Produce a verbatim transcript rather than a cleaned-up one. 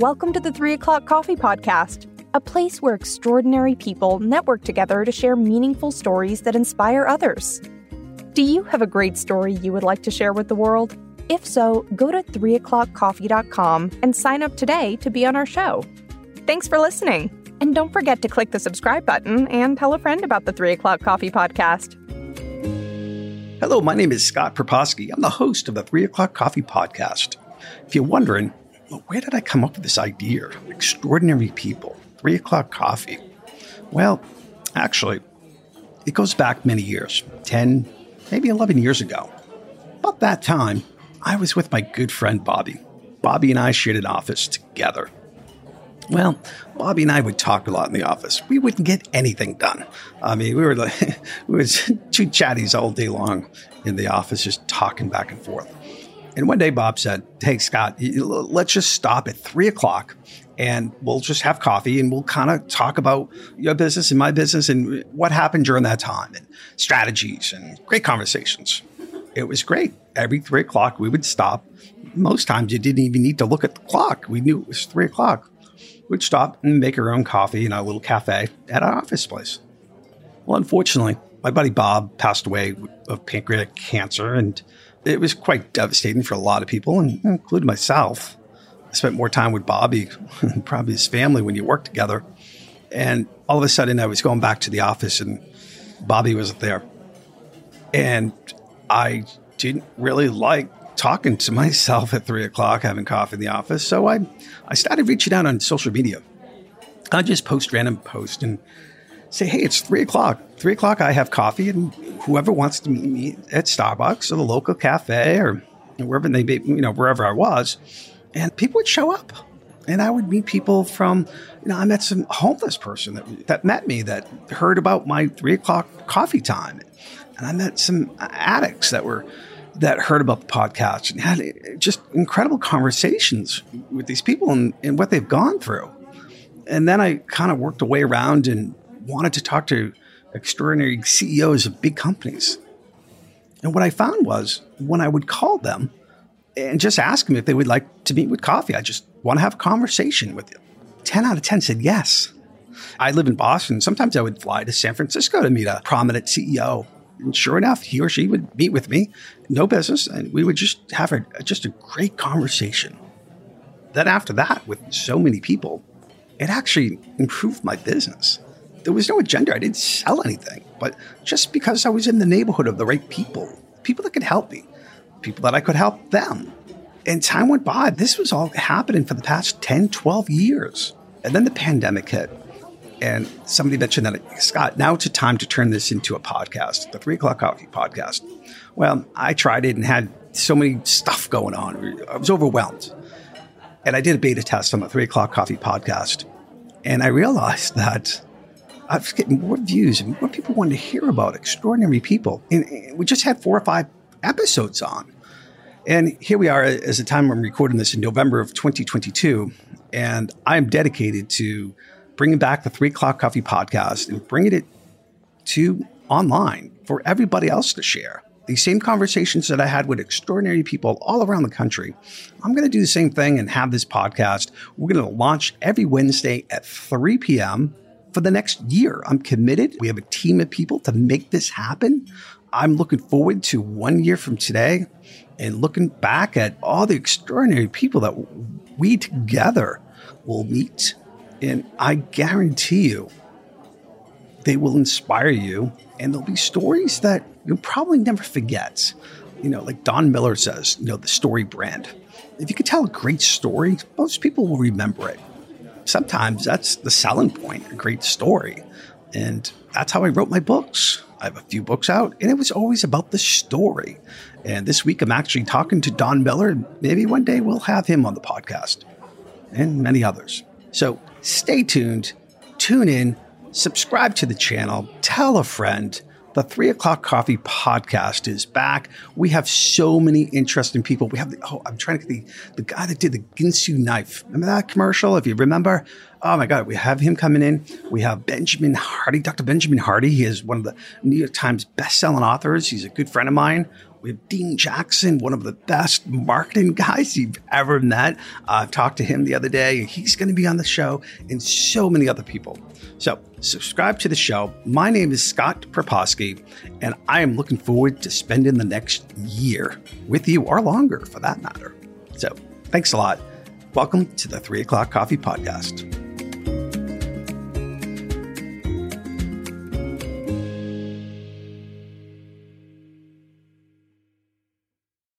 Welcome to the three o'clock Coffee Podcast, a place where extraordinary people network together to share meaningful stories that inspire others. Do you have a great story you would like to share with the world? If so, go to three o'clock coffee dot com and sign up today to be on our show. Thanks for listening, and don't forget to click the subscribe button and tell a friend about the three o'clock Coffee Podcast. Hello, my name is Scott Praposki. I'm the host of the three o'clock Coffee Podcast. If you're wondering, well, where did I come up with this idea? Extraordinary people, three o'clock coffee. Well, actually, it goes back many years, ten, maybe eleven years ago. About that time, I was with my good friend Bobby. Bobby and I shared an office together. Well, Bobby and I would talk a lot in the office. We wouldn't get anything done. I mean, we were like, we were two chatties all day long in the office, just talking back and forth. And one day Bob said, hey, Scott, let's just stop at three o'clock and we'll just have coffee and we'll kind of talk about your business and my business and what happened during that time and strategies and great conversations. It was great. Every three o'clock we would stop. Most times you didn't even need to look at the clock. We knew it was three o'clock. We'd stop and make our own coffee in our little cafe at our office place. Well, unfortunately, my buddy Bob passed away of pancreatic cancer, and it was quite devastating for a lot of people, and including myself. I spent more time with Bobby and probably his family when you worked together. And all of a sudden, I was going back to the office, and Bobby wasn't there. And I didn't really like talking to myself at three o'clock, having coffee in the office. So I, I started reaching out on social media. I just post random posts and say, hey, it's three o'clock. three o'clock, I have coffee, and whoever wants to meet me at Starbucks or the local cafe or wherever they be, you know, wherever I was. And people would show up. And I would meet people from, you know, I met some homeless person that, that met me that heard about my three o'clock coffee time. And I met some addicts that were that heard about the podcast and had just incredible conversations with these people and, and what they've gone through. And then I kind of worked a way around and wanted to talk to extraordinary C E Os of big companies. And what I found was when I would call them and just ask them if they would like to meet with coffee, I just want to have a conversation with you. ten out of ten said yes. I live in Boston. Sometimes I would fly to San Francisco to meet a prominent C E O. And sure enough, he or she would meet with me, no business, and we would just have a, just a great conversation. Then after that, with so many people, it actually improved my business. There was no agenda. I didn't sell anything. But just because I was in the neighborhood of the right people, people that could help me, people that I could help them. And time went by. This was all happening for the past ten, twelve years. And then the pandemic hit. And somebody mentioned that, Scott, now it's a time to turn this into a podcast, the three o'clock Coffee Podcast. Well, I tried it and had so many stuff going on. I was overwhelmed. And I did a beta test on the three o'clock Coffee Podcast. And I realized that I was getting more views and more people wanted to hear about extraordinary people. And we just had four or five episodes on. And here we are as the time I'm recording this in November of twenty twenty-two. And I'm dedicated to bringing back the three o'clock Coffee Podcast and bringing it to online for everybody else to share. These same conversations that I had with extraordinary people all around the country, I'm going to do the same thing and have this podcast. We're going to launch every Wednesday at three p.m. for the next year. I'm committed. We have a team of people to make this happen. I'm looking forward to one year from today and looking back at all the extraordinary people that we together will meet. And I guarantee you, they will inspire you. And there'll be stories that you'll probably never forget. You know, like Don Miller says, you know, the story brand. If you could tell a great story, most people will remember it. Sometimes that's the selling point, a great story. And that's how I wrote my books. I have a few books out, and it was always about the story. And this week, I'm actually talking to Don Miller. Maybe one day we'll have him on the podcast and many others. So stay tuned, tune in, subscribe to the channel, tell a friend. The three o'clock Coffee Podcast is back. We have so many interesting people. We have, the, oh, I'm trying to get the, the guy that did the Ginsu knife. Remember that commercial, if you remember? Oh, my God. We have him coming in. We have Benjamin Hardy, Doctor Benjamin Hardy. He is one of the New York Times bestselling authors. He's a good friend of mine. We have Dean Jackson, one of the best marketing guys you've ever met. I uh, talked to him the other day. He's going to be on the show, and so many other people. So subscribe to the show. My name is Scott Praposki, and I am looking forward to spending the next year with you, or longer for that matter. So thanks a lot. Welcome to the three o'clock Coffee Podcast.